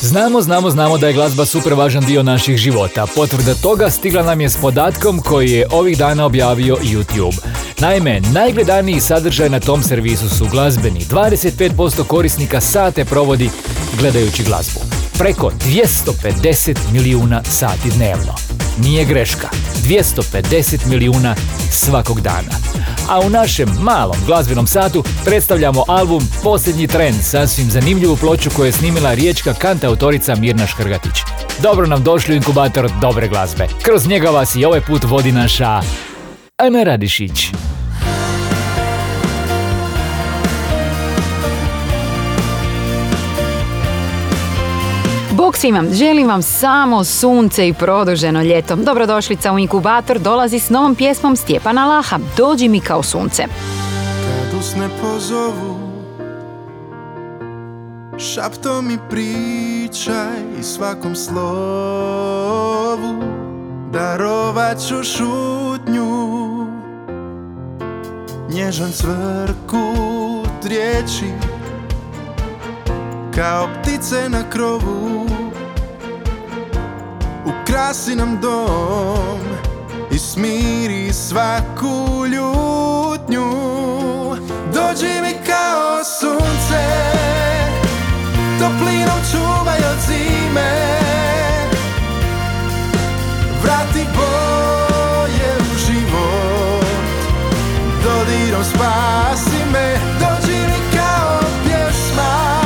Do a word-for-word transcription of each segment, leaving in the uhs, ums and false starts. Znamo, znamo, znamo da je glazba super važan dio naših života. Potvrda toga stigla nam je s podatkom koji je ovih dana objavio YouTube. Naime, najgledaniji sadržaj na tom servisu su glazbeni. dvadeset pet posto korisnika sate provodi gledajući glazbu. Preko dvjesto pedeset milijuna sati dnevno. Nije greška. dvjesto pedeset milijuna svakog dana. A u našem malom glazbenom satu predstavljamo album Posljednji tren, sasvim zanimljivu ploču koju je snimila riječka kantautorica Mirna Škrgatić. Dobro nam došli u inkubator dobre glazbe. Kroz njega vas i ovaj put vodi naša Ana Radišić. Bog svima, želim vam samo sunce i produženo ljeto. Dobrodošlica u inkubator dolazi s novom pjesmom Stjepana Laha, Dođi mi kao sunce. Kad usne pozovu, šapto mi pričaj i svakom slovu, darovat ću šutnju, nježan cvrkut riječi, kao ptice na krovu. Ukrasi nam dom i smiri svaku ljutnju. Dođi mi kao sunce, toplinom čuvaj od zime, vrati boje u život, dodirom spasi me. Dođi mi kao pjesma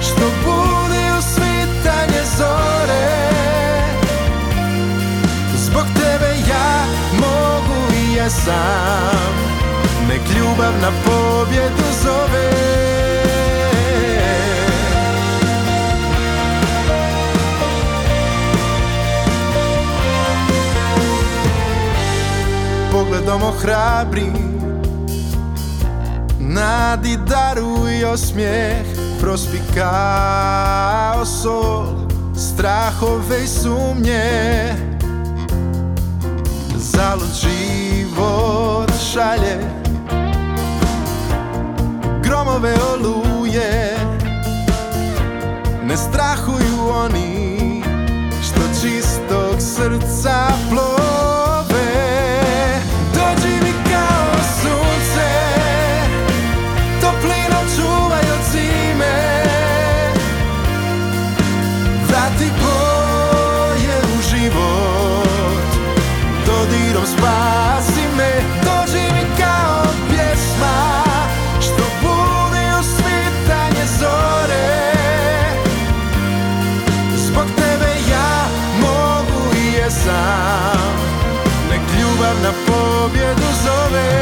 što budi u svitanje zore. Zbog tebe ja mogu i jesam, nek ljubav na pobjedu zove. Pogledom ohrabri, nadi daruj osmijeh, prospi kao sol strahove i sumnje. Zalud život šalje gromove oluje, ne strahuju oni što čistog srca plove. Dođi mi kao sunce, toplino čuvaj od zime, vrati boje u život, dodirom spasi me. Dođi mi kao pjesma što budi u svitanje zore. Zbog tebe ja mogu i jesam, nek ljubav na pobjedu zove.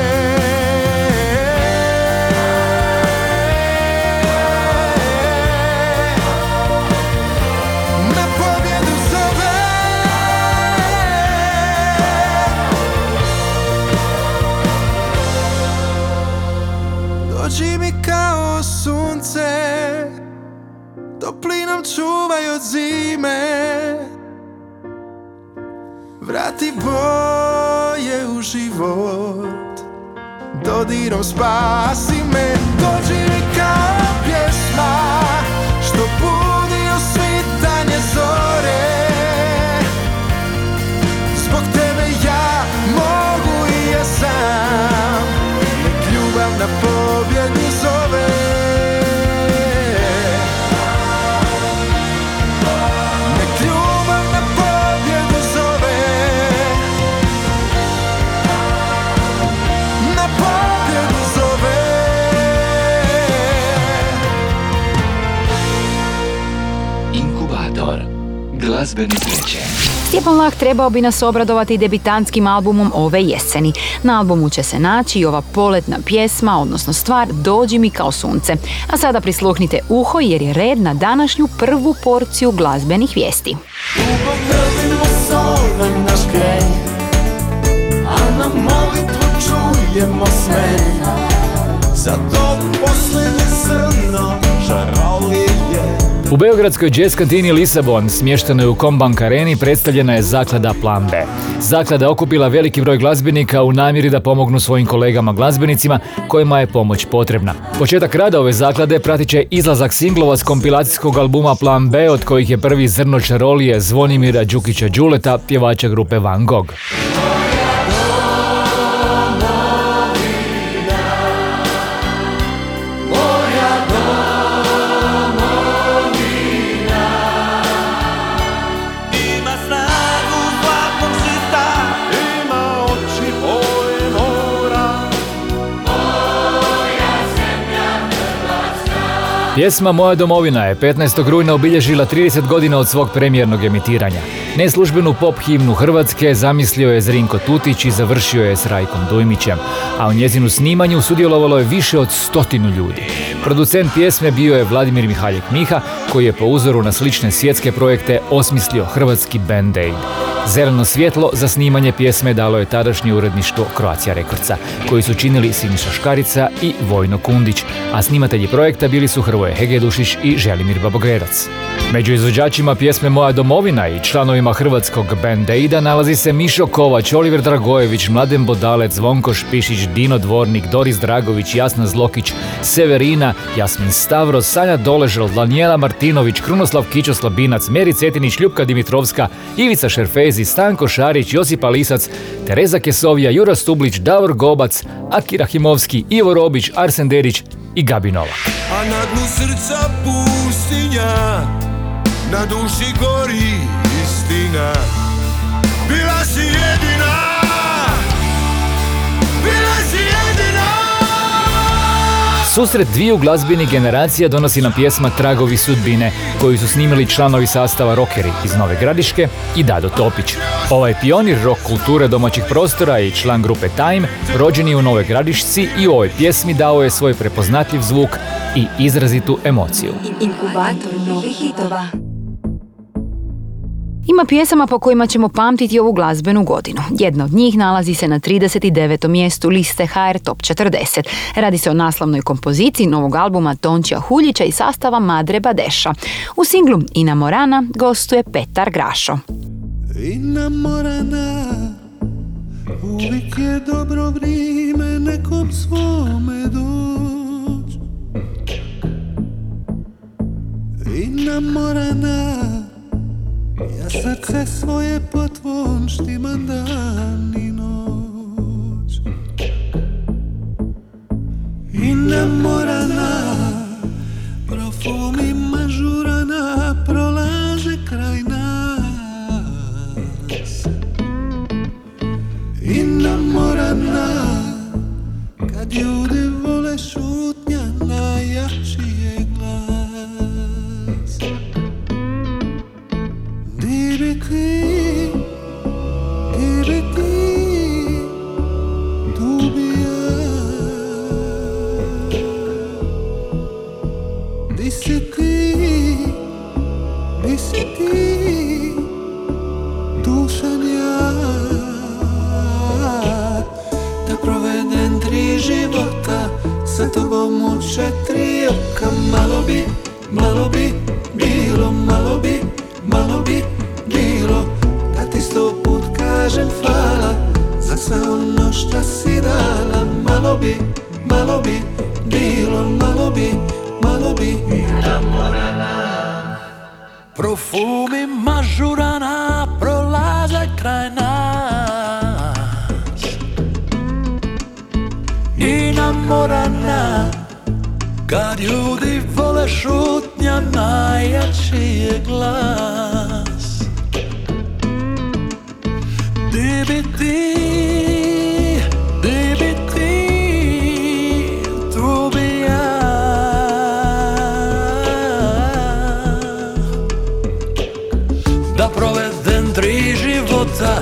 Čuvaj od zime, vrati boje u život, dodirom spasi me. Dođi mi kao pjesma što budi u svitanje zore. Zbog tebe ja mogu i jesam, nek ljubav na pobjedi zove. Stjepan Lah trebao bi nas obradovati debitantskim albumom ove jeseni. Na albumu će se naći i ova poletna pjesma, odnosno stvar Dođi mi kao sunce. A sada prisluhnite uho jer je red na današnju prvu porciju glazbenih vijesti. Ljubav, ljubimo, zove naš idemo smena. Za to posljednje srno žarolije. U beogradskoj jazz kantini Lisabon, smještenoj u Kombank Areni, predstavljena je zaklada Plan B. Zaklada okupila veliki broj glazbenika u namjeri da pomognu svojim kolegama glazbenicima kojima je pomoć potrebna. Početak rada ove zaklade pratit će izlazak singlova s kompilacijskog albuma Plan B, od kojih je prvi Zrno čarolije Zvonimira Đukića Đuleta, pjevača grupe Van Gogh. Pjesma Moja domovina je petnaestog rujna obilježila trideset godina od svog premijernog emitiranja. Neslužbenu pop himnu Hrvatske zamislio je Zrinko Tutić i završio je s Rajkom Dojmićem, a u njezinu snimanju sudjelovalo je više od stotinu ljudi. Producent pjesme bio je Vladimir Mihaljek Miha, koji je po uzoru na slične svjetske projekte osmislio hrvatski Band Aid. Zeleno svjetlo za snimanje pjesme dalo je tadašnje uredništvo Croatia Recordsa, koji su činili Siniša Škarica i Vojno Kundić, a snimatelji projekta bili su Hrvoje Hegedušić i Žalimir Babogerač. Među izvođačima pjesme Moja domovina i članovima hrvatskog Band Aida nalazi se Mišo Kovač, Oliver Dragojević, Mladen Bodalec, Vronko Špišić, Dino Dvornik, Doris Dragović, Jasna Zlokić, Severina, Jasmin Stavros, Sanja Doležel, Danijela Martinović, Krunoslav Kičoslavinac, Meri Cetinić, Ljubka Dimitrovska, Ivica Šerfezi, Stanko Šarić, Josipa Lisac, Tereza Kesovija, Juro Stublić, Davor Gobac, Aki Rahimovski, Ivo Robić, Arsen Dedić i Gabi Novak. A na dnu srca pustinja, na duši gori istina. Bila si jedina, bila si jedina. Susret dviju glazbenih generacija donosi nam pjesma Tragovi sudbine, koju su snimili članovi sastava Rokeri iz Nove Gradiške i Dado Topić. Ovaj pionir rock kulture domaćih prostora i član grupe Time, rođen je u Novoj Gradišci i u ovoj pjesmi dao je svoj prepoznatljiv zvuk i izrazitu emociju. Inkubator novih hitova. Ima pjesama po kojima ćemo pamtiti ovu glazbenu godinu. Jedna od njih nalazi se na trideset devetom mjestu liste ha er Top četrdeset. Radi se o naslovnoj kompoziciji novog albuma Tončija Huljića i sastava Madre Badeša. U singlu Inamorana gostuje Petar Grašo. Inamorana, uvijek je dobro vrijeme nekom svome doć. Inamorana, ja srce svoje pod tvom štimam dan i noć. Inamorana, profumi mažurana prolaze kraj nas. Inamorana, kad ljudi vole šutnja najjači je glas. Diri ti, diri ti, dubija. Di si ti, di si ti, dušan ja. Da provedem tri života, sa tobom uče tri oka. Malo bi, malo bi, bilo, malo bi, malo bi. Da ti sto put kažem hvala za sve ono šta si dala. Malo bi, malo bi, bilo, malo bi, malo bi. Inamorana, profumi mažurana prolaze kraj nas. Inamorana, kad ljudi vole šutnja najjači je glas. Di bi ti, di bi ti, tu bi ja. Da provedem tri života,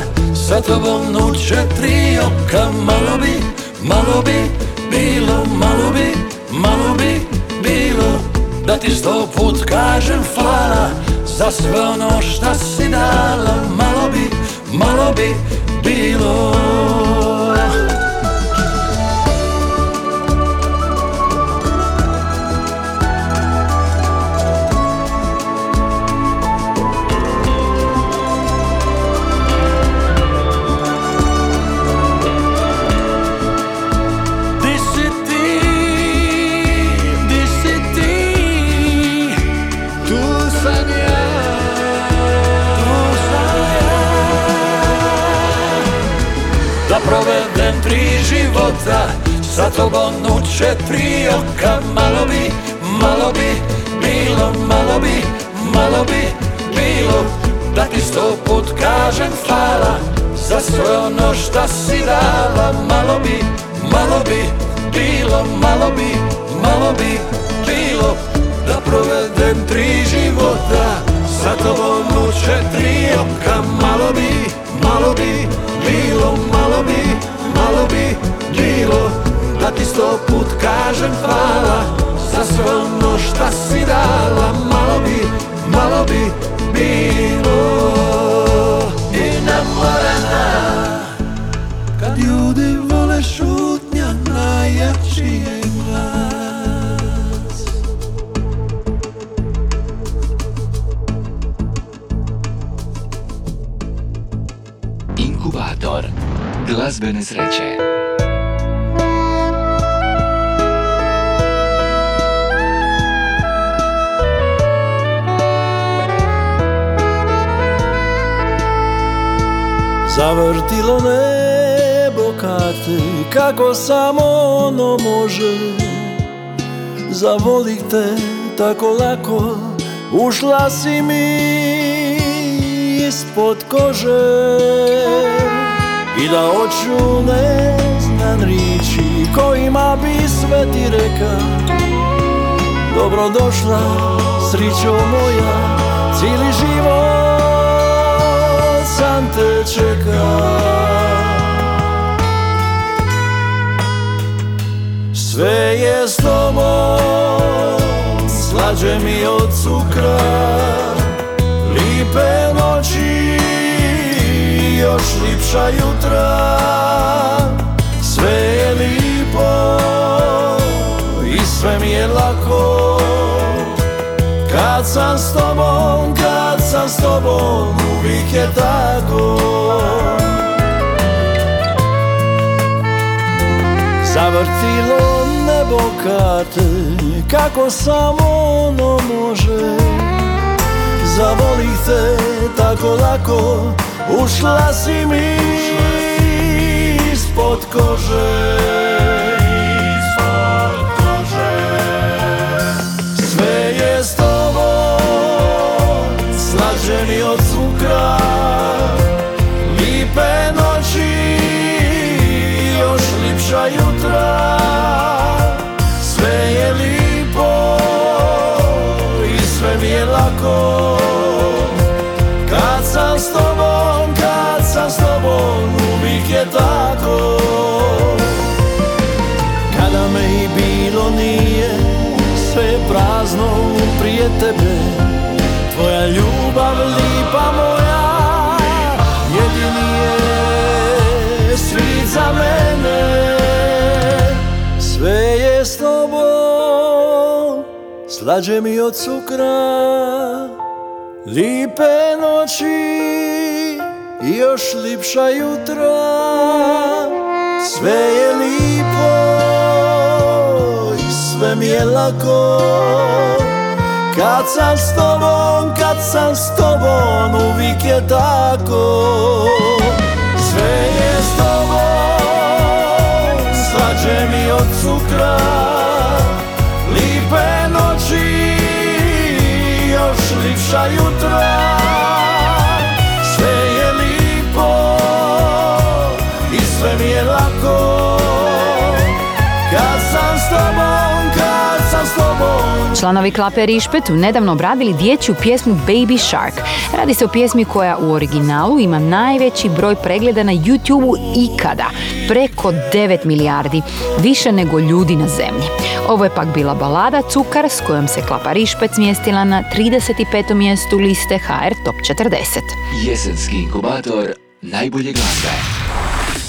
sa tobom noće tri oka. Malo bi, malo bi, bilo, malo bi, malo bi, bilo. Da ti sto put kažem hvala za sve ono šta si dala. Malo bi, malo bi, bilo. da provedem tri života sa tobom noće tri oka. Malo bi, malo bi, bilo, malo bi, malo bi, bilo da ti sto put kažem hvala za sve ono šta si dala. Malo bi, malo bi, bilo, malo bi, malo bi, bilo da provedem tri života sa tobom noće tri oka. Malo bi, malo bi, bilo, malo bi, malo bi, bilo da ti sto put kažem hvala za sve ono šta si dala. Malo bi, malo bi, bilo i namorana. Kad ljudi vole šutnja najjači je glas. Inkubator glazbene sreće. Zavrtilo nebo karte, kako samo ono može. Zavolih te tako lako, ušla si mi ispod kože. I da oču ne znam riči kojima bi sve ti reka. Dobrodošla, srićo moja, cijeli život sam te čekao. Sve je s tobom slađe mi od cukra. Lipe noći i još lipša jutra. Sve je lipo i sve mi je lako kad sam s tobom, kad sam s tobom, uvijek je tako. Zavrtilo nebo karte, kako samo ono može. Zavolih te tako lako, ušla si mi ispod kože. Sve je s tobom slađeni od cukra. Lipe noći, još lipša jutra. Sve je lipo i sve mi je lako kad sam s tobom, kad sam s tobom, uvijek je tako. Kada me i bilo nije, sve je prazno prije tebe. Tvoja ljubav lipa moja, jedini je svi za mene. Sve je s tobom slađe mi od cukra. Lipe noći i još lipša jutra. Sve je lipo i sve mi je lako kad sam s tobom, kad sam s tobom, uvijek je tako. Sve je s tobom slađe mi od cukra. Lipe noći, još lipša jutra. Sve je lipo i sve mi je lako kad sam s tobom, kad sam s tobom. Članovi Klape Rišpetu nedavno obradili dječju pjesmu Baby Shark. Radi se o pjesmi koja u originalu ima najveći broj pregleda na YouTube-u ikada. Preko devet milijardi. Više nego ljudi na zemlji. Ovo je pak bila balada Cukar s kojom se Klapa Rišpet smjestila na trideset petom mjestu liste ha er Top četrdeset. Jesenski inkubator najbolje glazbe.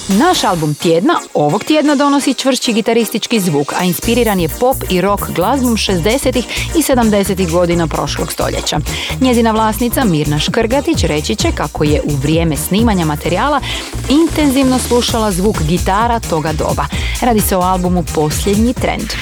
Naš album tjedna ovog tjedna donosi čvršći gitaristički zvuk, a inspiriran je pop i rock glazbom šezdesetih i sedamdesetih godina prošlog stoljeća. Njezina vlasnica Mirna Škrgatić reći će kako je u vrijeme snimanja materijala intenzivno slušala zvuk gitara toga doba. Radi se o albumu Posljednji trend.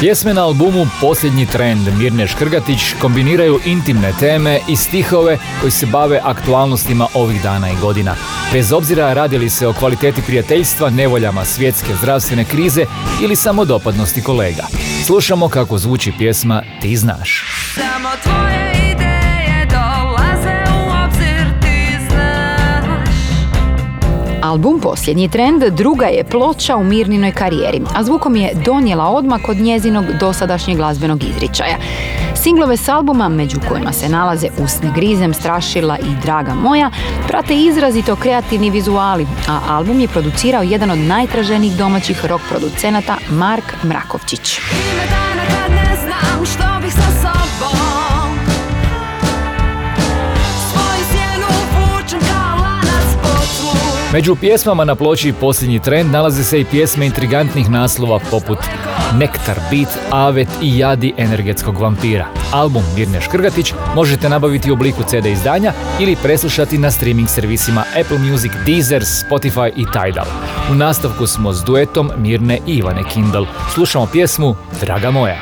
Pjesme na albumu Posljednji trend Mirne Škrgatić kombiniraju intimne teme i stihove koji se bave aktualnostima ovih dana i godina. Bez obzira radi li se o kvaliteti prijateljstva, nevoljama svjetske zdravstvene krize ili samo dopadnosti kolega. Slušamo kako zvuči pjesma Ti znaš. Samo tvoje ideje dolaze u obzir, ti znaš. Album Posljednji trend druga je ploča u Mirninoj karijeri, a zvukom je donijela odmak od njezinog dosadašnjeg glazbenog izričaja. Singlove s albuma, među kojima se nalaze Usne grizem, Strašila i Draga moja, prate izrazito kreativni vizuali, a album je producirao jedan od najtraženijih domaćih rock producenata Mark Mrakovčić. Ime dana kad ne znam što bih sa sobom, svoju sjenu vučem kao lanac po tlu. Među pjesmama na ploči Posljednji trend nalaze se i pjesme intrigantnih naslova poput Nektar bit, Avet i Jadi energetskog vampira. Album Mirne Škrgatić možete nabaviti u obliku ce de izdanja ili preslušati na streaming servisima Apple Music, Deezer, Spotify i Tidal. U nastavku smo s duetom Mirne i Ivane Kindl. Slušamo pjesmu Draga moja.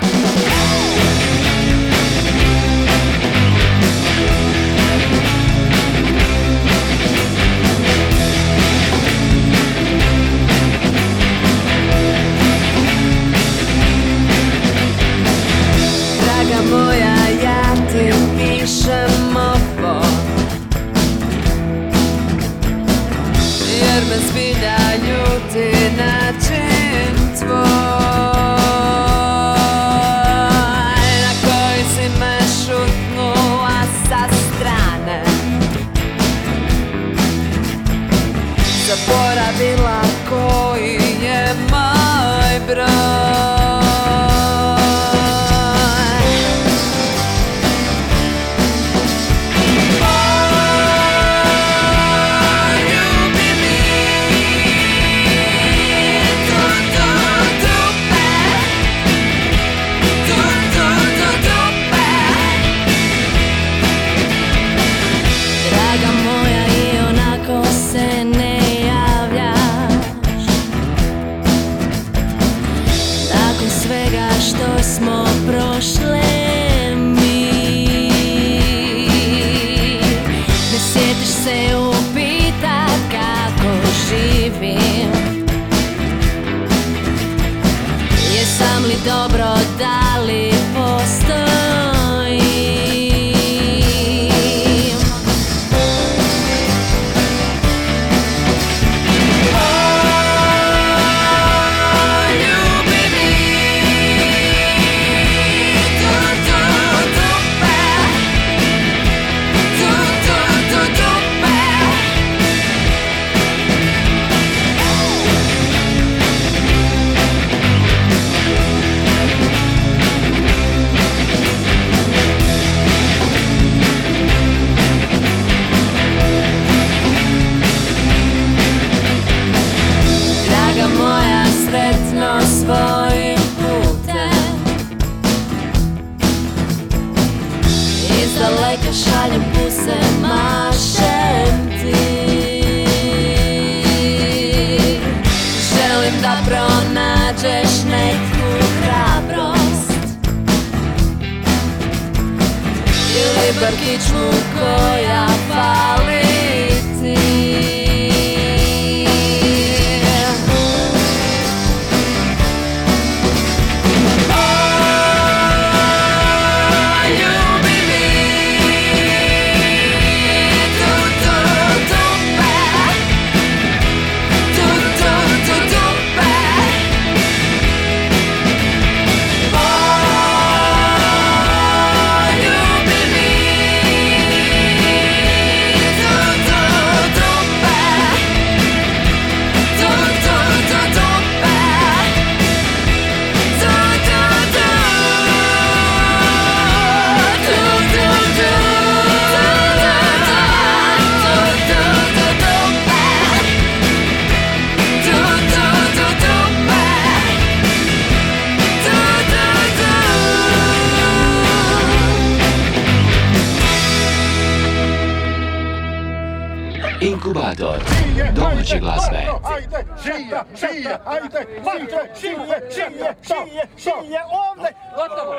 Čije, čije, ajde, vatre, čije, čije, čije, čije, ovdje, gotovo!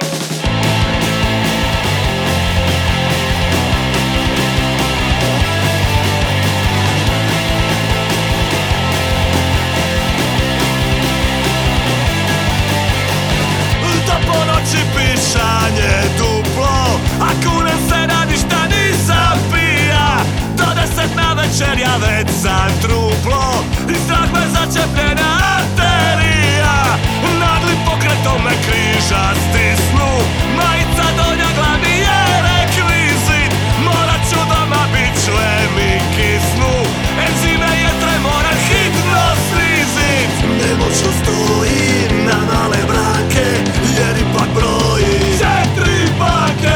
Da po noći pišanje duplo, a kunem se radi šta nisam pija. Do deset na večer ja već sam truplo i strah me začepljena arterija. Naglim pokretom me križa stisnu, majica donja glavi je rekvizit. Morat ću doma bit ću mi kisnu, enzime je tre moram hitno snizit. Nemoćno stojim na male brake, jer ipak broji četiri bake.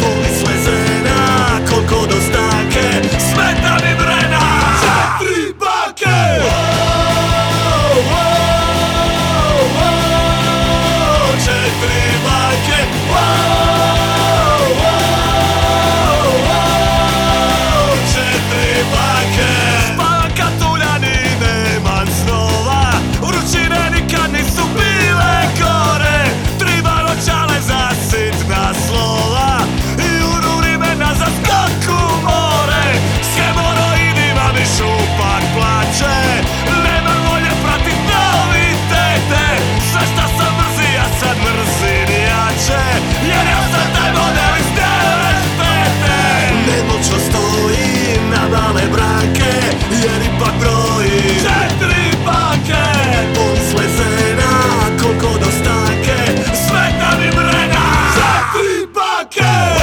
Boli svezena, koliko dostake, smeta mi vrena četiri bake. Četiri bake, četiri bake. Spavam kad uljan i nemam snova, vrućine nikad nisu bile gore. Tri baročale za sitna slova i ururi me nazad kako more. S hemoroidima mi šupak plače, nemam volje pratit novitete. Sve šta sam mrzi, ja sad mrzim jače, jer ja sam taj model iz devetete. Nemoćno stojim na male brake, jer ipak brojim četiri bake. Boli slezena, koliko dostake, smeta mi vrena četiri bake.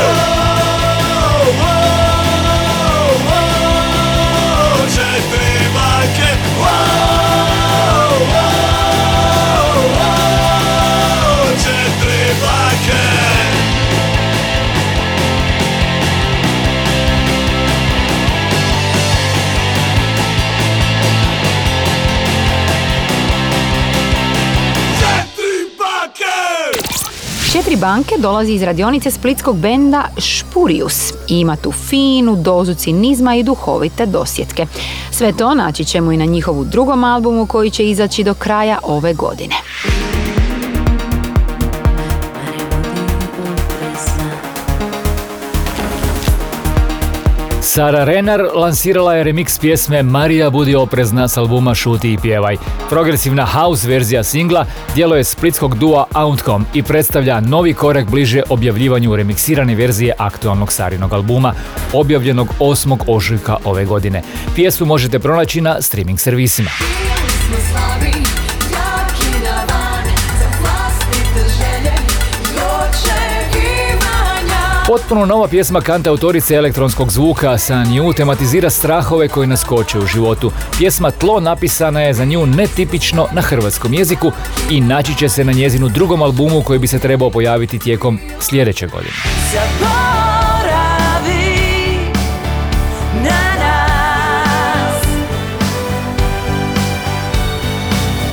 Četiri bake, četiri bake. Četiri banke dolazi iz radionice splitskog benda Špurius i ima tu finu dozu cinizma i duhovite dosjetke. Sve to naći ćemo i na njihovu drugom albumu koji će izaći do kraja ove godine. Sara Renar lansirala je remix pjesme Marija budi oprezna s albuma Šuti i pjevaj. Progresivna house verzija singla djelo je splitskog dua Outcome i predstavlja novi korak bliže objavljivanju remiksirane verzije aktualnog Sarinog albuma, objavljenog osmog ožujka ove godine. Pjesmu možete pronaći na streaming servisima. Potpuno nova pjesma kantautorice elektronskog zvuka Sa Nju tematizira strahove koji nas koče u životu. Pjesma Tlo napisana je za nju netipično na hrvatskom jeziku i naći će se na njezinu drugom albumu koji bi se trebao pojaviti tijekom sljedeće godine.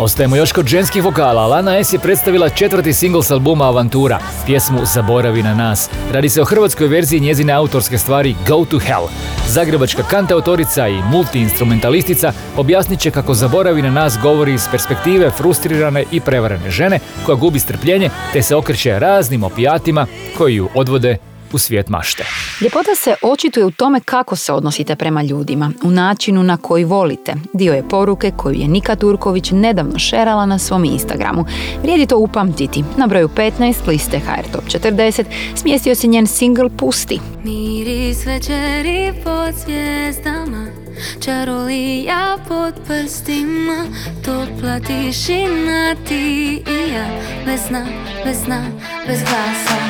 Ostajemo još kod ženskih vokala. Lana S. je predstavila četvrti singl s albuma Avantura, pjesmu Zaboravi na nas. Radi se o hrvatskoj verziji njezine autorske stvari Go to Hell. Zagrebačka kantautorica i multiinstrumentalistica objasnit će kako Zaboravi na nas govori iz perspektive frustrirane i prevarene žene koja gubi strpljenje te se okreće raznim opijatima koji ju odvode u svijet mašte. Ljepota se očituje u tome kako se odnosite prema ljudima, u načinu na koji volite. Dio je poruke koju je Nika Turković nedavno šerala na svom Instagramu. Vrijedi to upamtiti. Na broju petnaest liste ha er Top četrdeset smjestio se njen singl Pusti. Miris večeri pod zvijezdama, čarolija pod prstima, topla tišina ti i ja, bez sna, bez sna, bez glasa.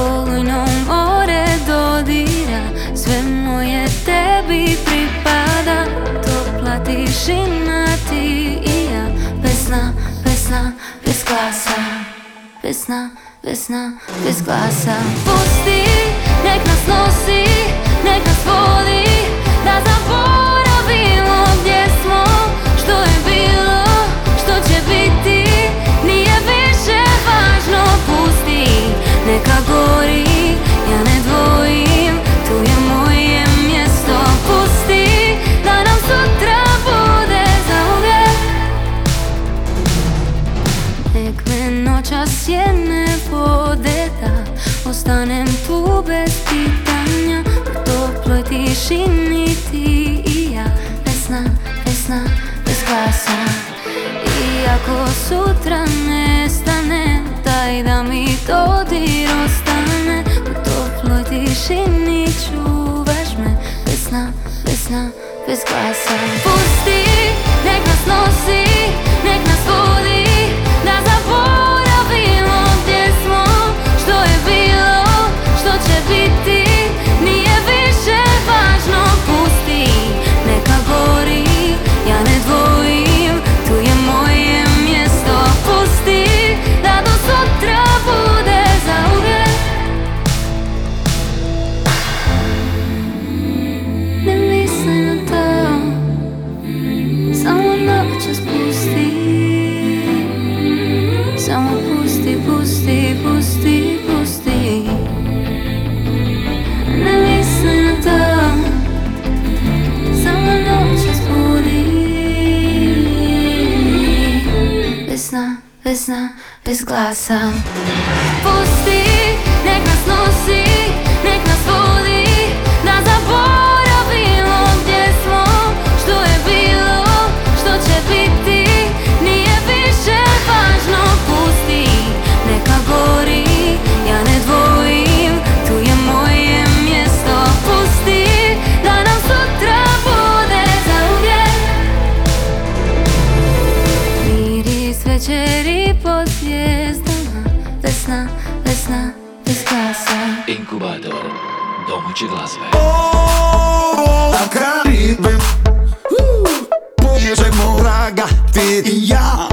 Olujno more dodira, sve moje tebi pripada, topla tišina ti i ja, bez sna, bez sna, bez glasa, bez sna, bez sna, bez glasa. Pusti, nek nas nosi, nek nas vodi, da zaboravimo gdje smo, što je bilo, što će biti, nije više važno. Pusti, neka gori, ja ne dvojim, tu je moje mjesto. Pusti da nam sutra bude zauvijek. čini ti i ja, pesna, pesna, bez glasa. I ako sutra nestane, daj da mi dodir ostane. U toploj tišini čuvaš me, pesna, pesna, bez glasa. Pusti, nek nas nosi, nek nas vodi, da zaboravimo gdje smo, što je bilo, što će biti. Nije više važno, pusti, neka gori, ja ne dvojim, tu je moje mjesto. Pusti, da do sutra bude zauvijek. Ne misli na to, samo noćas pusti, samo pusti, pusti, pusti, pusti. Ne misli na to, samo noćas budi. Vesna, vesna, bez glasa. Pusti, nek nas nosi, nek nas vodi, da zaboravimo gdje smo, što je bilo, što će biti. Nije više važno, pusti, neka gori, ja ne dvojim, tu je moje mjesto. Pusti, da nam sutra bude zauvijek. Miris večeri pod zvijezdama, vesna, vesna, bez glasa. Inkubator domaće glazbe. O, na kraju ritme ježemo vraga, ti i ja.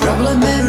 Problem.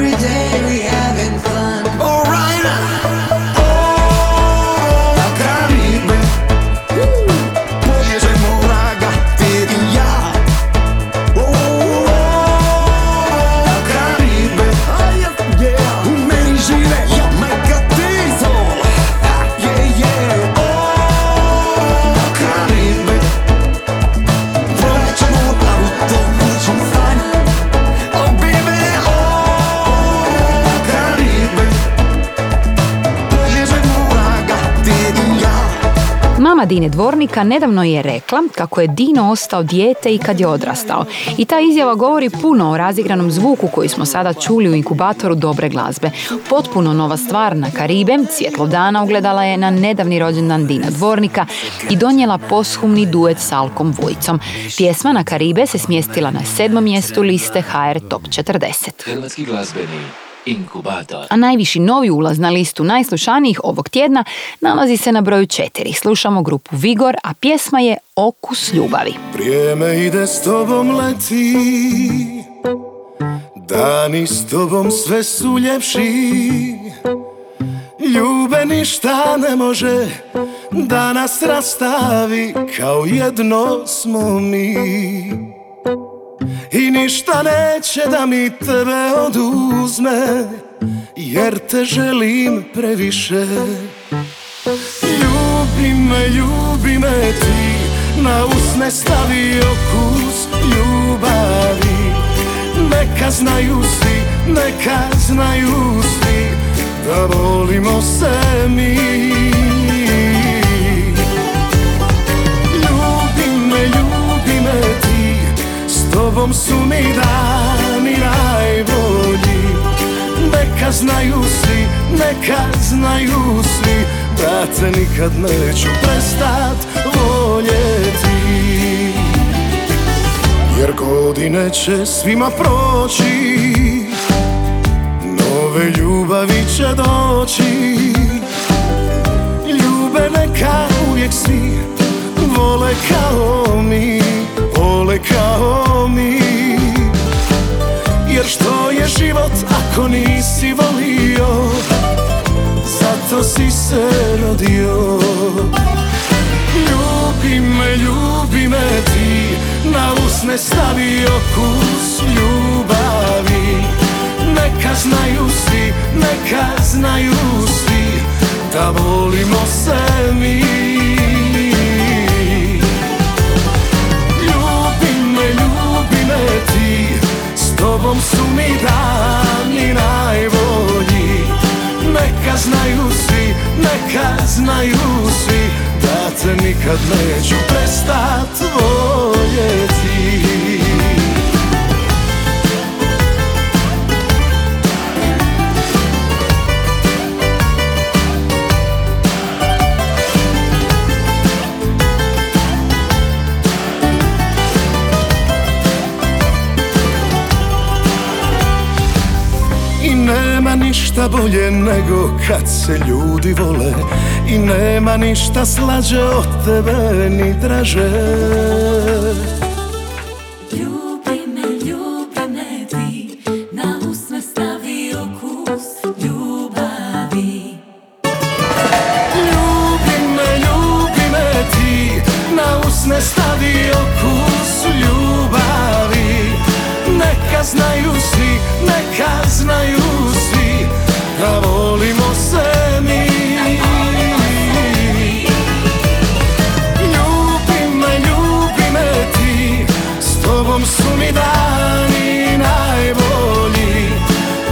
Dine Dvornika nedavno je rekla kako je Dino ostao dijete i kad je odrastao. I ta izjava govori puno o razigranom zvuku koji smo sada čuli u Inkubatoru dobre glazbe. Potpuno nova stvar na Karibe, svjetlo dana ugledala je na nedavni rođendan Dina Dvornika i donijela poshumni duet s Alkom Vujicom. Pjesma Na Karibe se smjestila na sedmom mjestu liste ha er Top četrdeset. Hrvatski glazbeni Inkubator. A najviši novi ulaz na listu najslušanijih ovog tjedna nalazi se na broju četiri. Slušamo grupu Vigor, a pjesma je Okus ljubavi. Vrijeme ide s tobom, leti, dani s tobom sve su ljepši, ljube ništa ne može da nas rastavi, kao jedno smo mi. I ništa neće da mi tebe oduzme, jer te želim previše. Ljubi me, ljubi me ti, na usne stavi okus ljubavi. Neka znaju svi, neka znaju svi, da volimo se mi. Ljubi me, ljubi me ti, s tobom su mi dani najbolji. Neka znaju svi, neka znaju svi, da te nikad neću prestat voljeti. Jer godine će svima proći, nove ljubavi će doći. Ljube neka uvijek svi vole kao mi, vole kao mi. Jer što je život ako nisi volio, zato si se rodio. Ljubi me, ljubi me ti, na usne stavi okus ljubavi. Neka znaju svi, neka znaju svi, da volimo se mi. Ti, s tobom su mi dani najbolji. Neka znaju svi, neka znaju svi, da te nikad neću prestat voljeti. Nema ništa bolje nego kad se ljudi vole, i nema ništa slađe od tebe ni draže. Ljubi me, ljubi me ti, na usne stavi okus ljubavi. Ljubi me, ljubi me ti, na usne stavi okus ljubavi. Neka znaju svi, neka znaju svi, da volimo se mi. Ljubi me, ljubi me ti, s tobom su mi dani najbolji.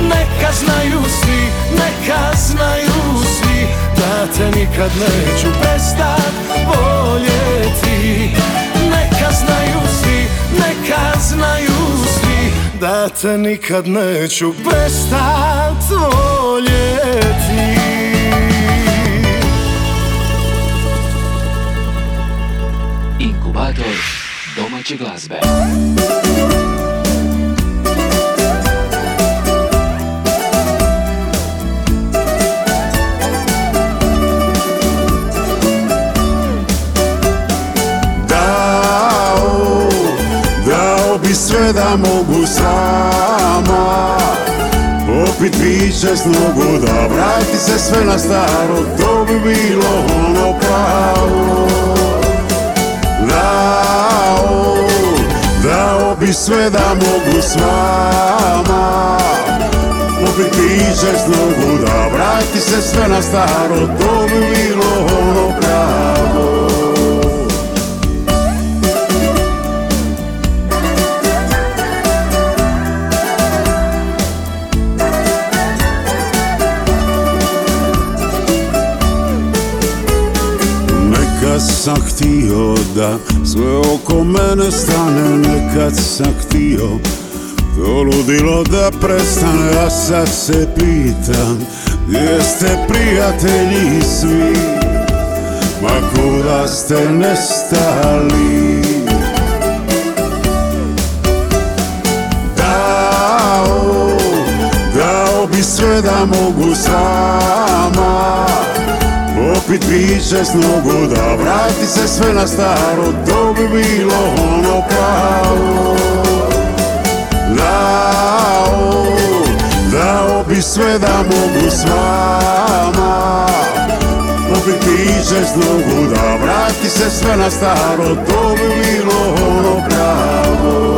Neka znaju svi, neka znaju svi, da te nikad neću prestat voljeti. Neka znaju svi, neka znaju svi, da te nikad neću prestat voljeti. Inkubator domaće glazbe. Sve da mogu sama popit piće s nogu, da vrati se sve na staro, to bi bilo ono pravo. Dao, dao bi sve da mogu s vama popit piće s nogu, da vrati se sve na staro, to bi bilo ono pravo. sam htio da sve oko mene stane, nekad sam htio to ludilo da prestane, a sad se pitam gdje ste prijatelji svi, ma kuda ste nestali. Dao, dao bi sve da mogu sama popit piće s nogu, da vrati se sve na staro, to bi bilo ono pravo. Dao, dao bi sve da mogu s vama popit piće s nogu, da vrati se sve na staro, to bi bilo ono pravo.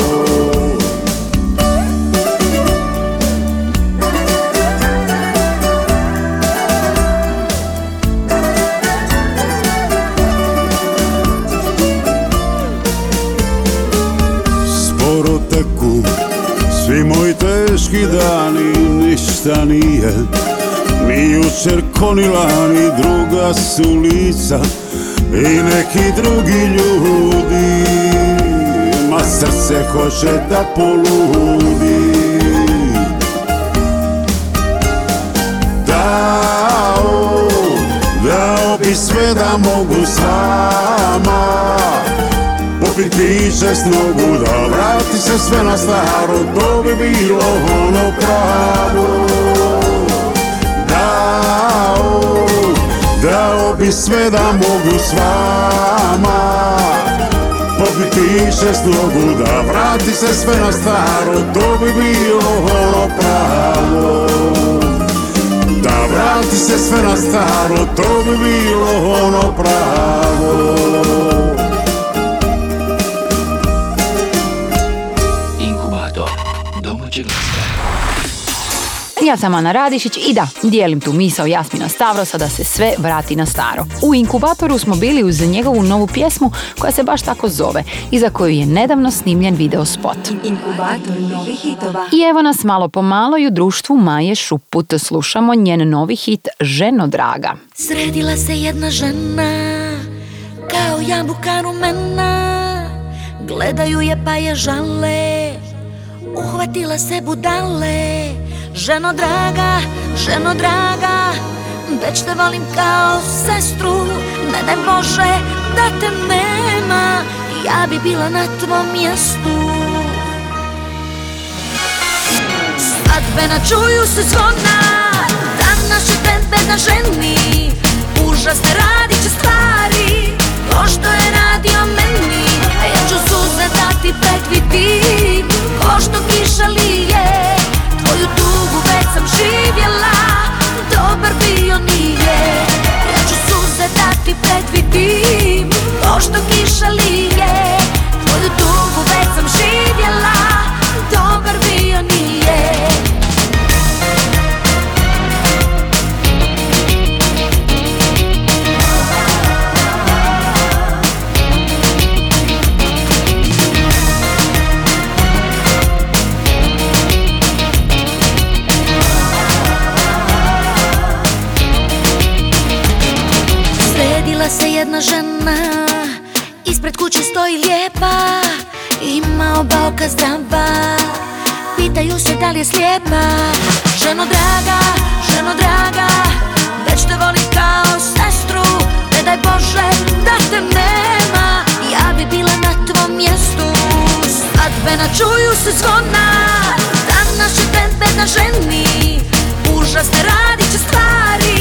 Svi moji teški dani, ništa nije ni jučer ko ni lani, druga su lica i neki drugi ljudi, ma srce hoće da poludi. Dao, dao bi sve da mogu sama popit piće s nogu, da vrati se sve na staro, to bi bilo ono pravo. Dao, dao bi sve da mogu s vama popit piće s nogu, da vrati se sve na staro, to bi bilo ono pravo. Da vrati se sve na staro, to bi bilo ono pravo. Ja sam Ana Radišić i da, dijelim tu misao Jasmina Stavrosa da se sve vrati na staro. U Inkubatoru smo bili uz njegovu novu pjesmu koja se baš tako zove i za koju je nedavno snimljen video spot. Inkubator novih hitova. I evo nas malo po malo i u društvu Maje Šuput slušamo njen novi hit Ženo draga. Sredila se jedna žena kao jabuka rumena, gledaju je pa je žale, uhvatila se budale. Ženo draga, ženo draga, već te volim kao sestru, ne daj Bože da te nema, ja bi bila na tvom mjestu. Svadbena čuju se zvona, danas je tebe na ženi, užasne radit će stvari, to što je radio meni, a ja ću suze da ti predvidim, ko što kiša lije. Moju tugu već sam živjela, dobar bio nije. Ja ću suze da ti predvidim, to što kiša lije. Moju tugu već sam živjela, dobar bio nije. Sredila se jedna žena, ispred kuće stoji lijepa, ima oba oka zdrava, pitaju se da li je slijepa. Ženo draga, ženo draga, već te volim kao sestru, ne daj Bože da te nema, ja bi bila na tvom mjestu. Svadbena čuju se zvona, danas je trend bedna ženi, užasne radit će stvari,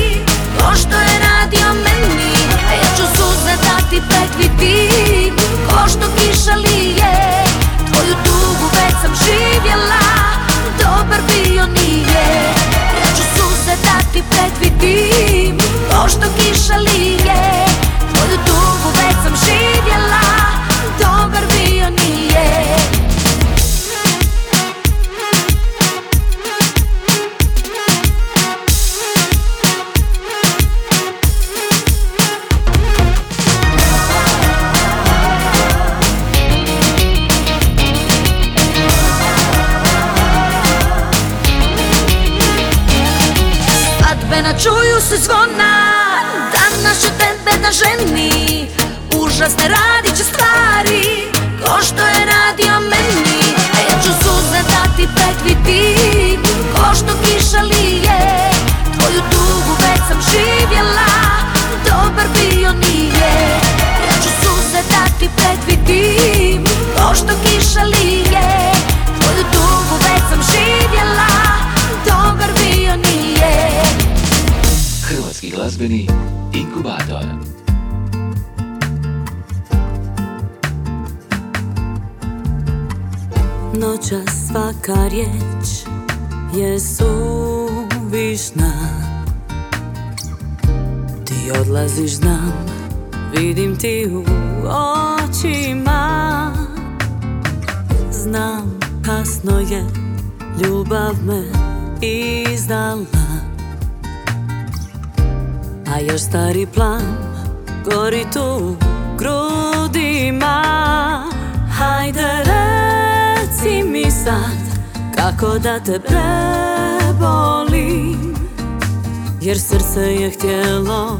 to što je radio meni. A ja ću suze da ti predvidim, ko što kiša lije. Tvoju tugu već sam živjela, dobar bio nije. Ja ću suze da ti predvidim, ko što kiša lije. Tvoju tugu već sam živjela, dobar bio nije. Čuju se zvona, danas je tebe na ženi, užasne, radit će stvari ko što je radio meni. A ja ću suze da ti prekvitim ko što kiša lije. Tvoju tugu već sam živjela, dobar bio nije. Ja ću suze da ti prekvitim ko što kiša lije. Tvoju tugu već sam živjela, dobar bio nije. Hrvatski glazbeni inkubator. Noća svaka riječ je suvišna. Ti odlaziš, znam, vidim ti u očima. Znam, kasno je, ljubav me izdala. A još stari plan gori tu grudima. Hajde reci mi sad kako da te prebolim, jer srce je htjelo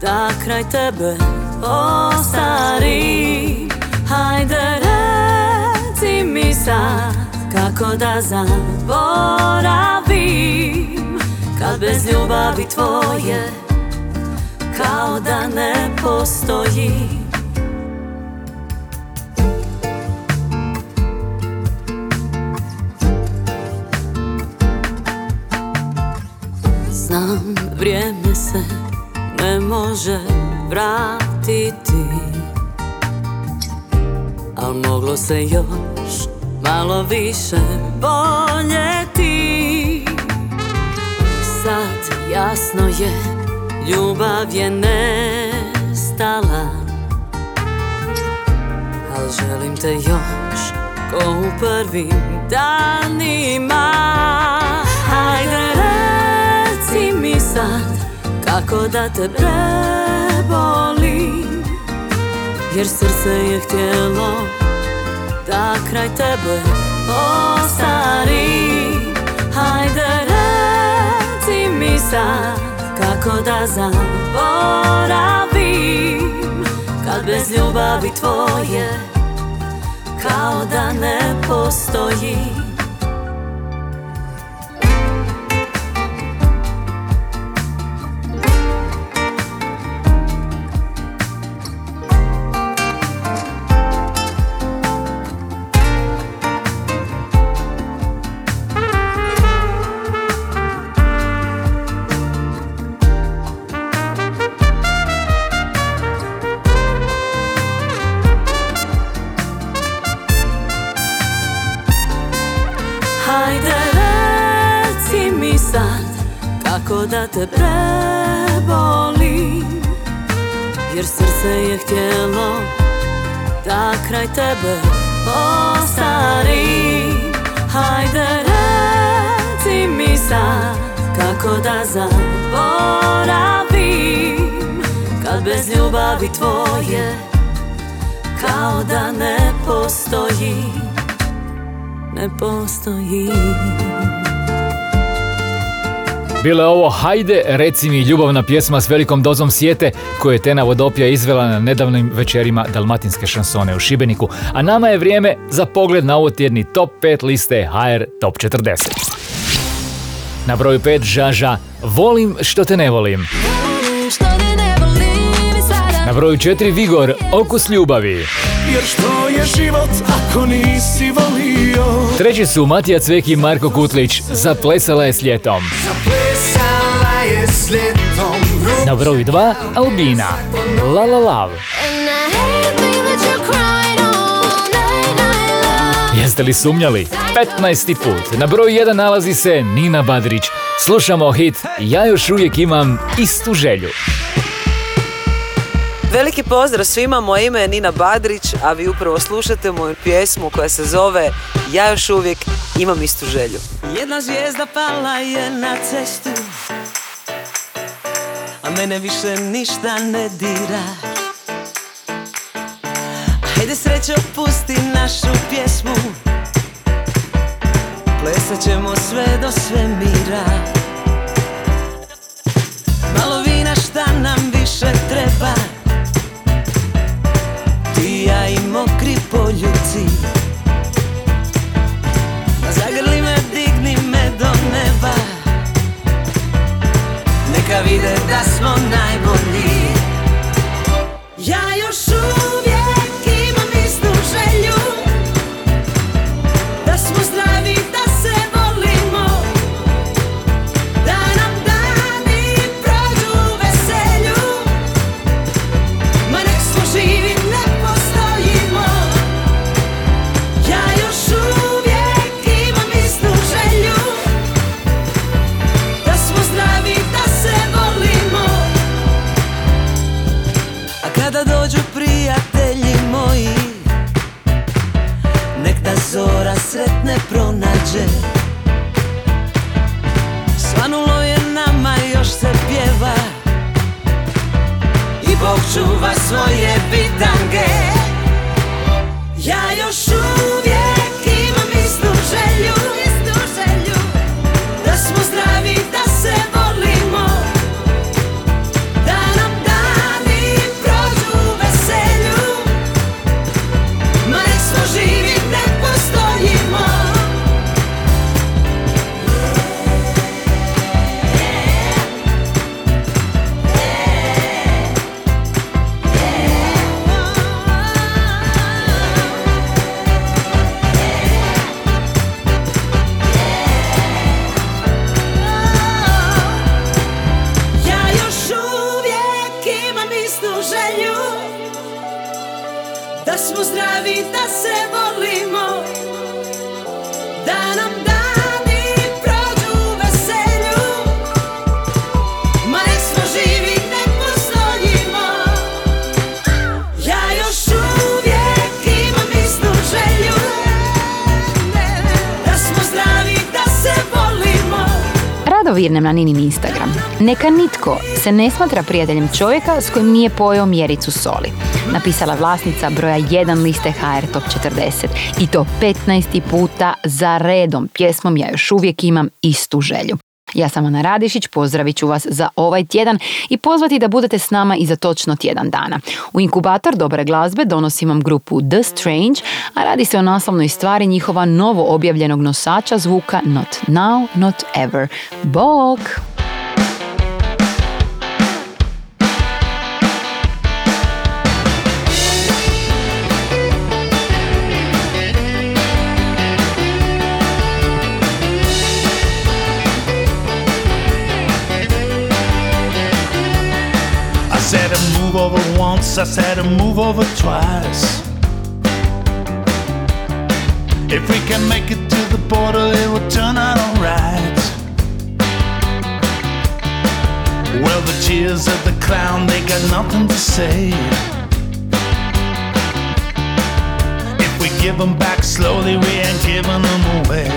da kraj tebe ostarim. Hajde reci mi sad kako da zaboravim, kad bez ljubavi tvoje kao da ne postoji. Znam, vrijeme se ne može vratiti, al moglo se još malo više voljeti. Sad jasno je, ljubav je nestala, al želim te još ko u prvim danima. Hajde reci mi sad kako da te prebolim, jer srce je htjelo da kraj tebe ostarim. Hajde reci mi sad kako da zaboravim, kad bez ljubavi tvoje kao da ne postoji. Da te prebolim, jer srce je htjelo da kraj tebe ostarim. Hajde reci mi sad kako da zaboravim, kad bez ljubavi tvoje kao da ne postoji, ne postoji. Bilo je ovo Hajde, reci mi, ljubavna pjesma s velikom dozom sjete koju je Tena Vodopija izvela na nedavnim večerima Dalmatinske šansone u Šibeniku. A nama je vrijeme za pogled na ovotjedni top pet liste ha er Top četrdeset. Na broju pet Žaža, Volim što te ne volim. Na broju četiri Vigor, Okus ljubavi. Jer što je život ako nisi volio. Treći su Matija Cvek i Marko Kutlić, Zaplesala je s ljetom. Na broju dva Albina, La La Lav. Jeste li sumnjali? petnaesti put. Na broju jedan nalazi se Nina Badrić. Slušamo hit Ja još uvijek imam istu želju. Veliki pozdrav svima, moje ime je Nina Badrić, a vi upravo slušate moju pjesmu koja se zove Ja još uvijek imam istu želju. Jedna zvijezda pala je na cestu, a mene više ništa ne dira. Hajde srećo, pusti našu pjesmu, plesat ćemo sve do svemira. Malo vina šta nam više treba, zora sretne pronađe. Svanulo je nama, još se pjeva i Bog čuva svoje bitange. Ja još uvijek imam istu želju, istu želju, da smo zdravi, da se volimo, da nam dani prođu u veselju. Ma nek smo živi, nek postojimo. Virnem na Ninin Instagram. Neka nitko se ne smatra prijateljem čovjeka s kojim nije pojeo mjericu soli, napisala vlasnica broja jedan liste H R Top četrdeset, i to petnaesti puta za redom pjesmom Ja još uvijek imam istu želju. Ja sam Ana Radišić, pozdravit ću vas za ovaj tjedan i pozvati da budete s nama i za točno tjedan dana. U inkubator dobre glazbe donosim vam grupu The Strange, a radi se o naslovnoj stvari njihova novo objavljenog nosača zvuka Not Now, Not Ever. Bog! I said I move over once, I said I move over twice. If we can make it to the border, it will turn out alright. Well, the cheers of the clown, they got nothing to say. If we give them back slowly, we ain't giving them away.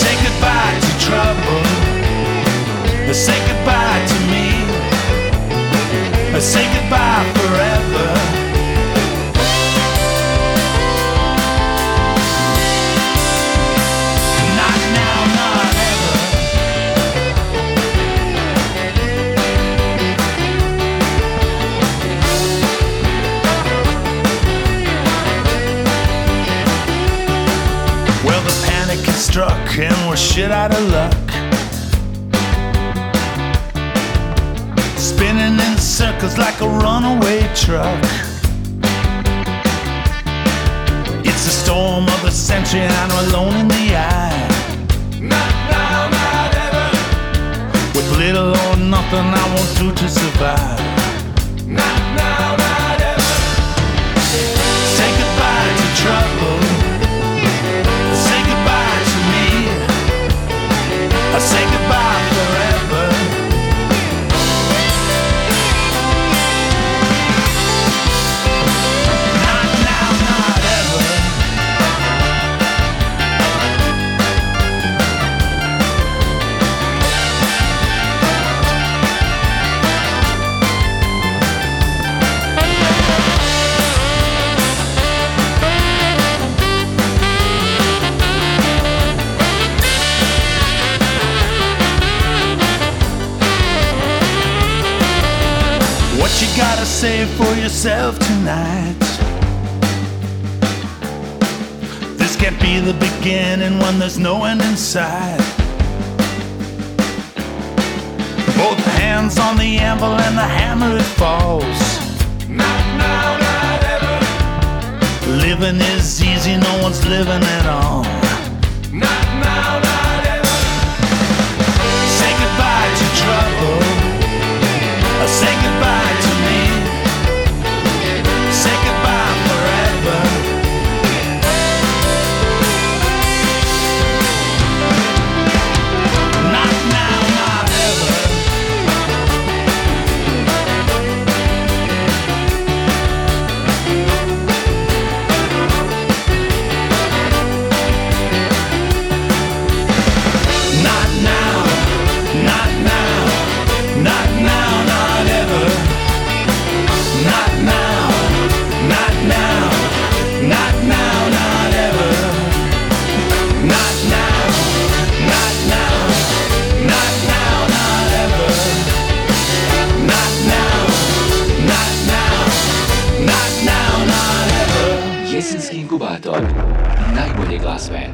Say goodbye to trouble, say goodbye to me, say goodbye forever. Not now, not ever. Well, the panic has struck and we're shit out of luck, spinning in circles like a runaway truck. It's the storm of the century and we're alone in the eye. Not now, not ever. With little or nothing I won't do to survive. Not now, not ever. Say goodbye to trouble, say goodbye to me, I say goodbye forever. Gotta save for yourself tonight. This can't be the beginning when there's no end inside. Both hands on the anvil and the hammer it falls. Not now, not ever. Living is easy, no one's living at all. Not now, not ever. Say goodbye to trouble, say goodbye to Inkubator najbolje glazbe.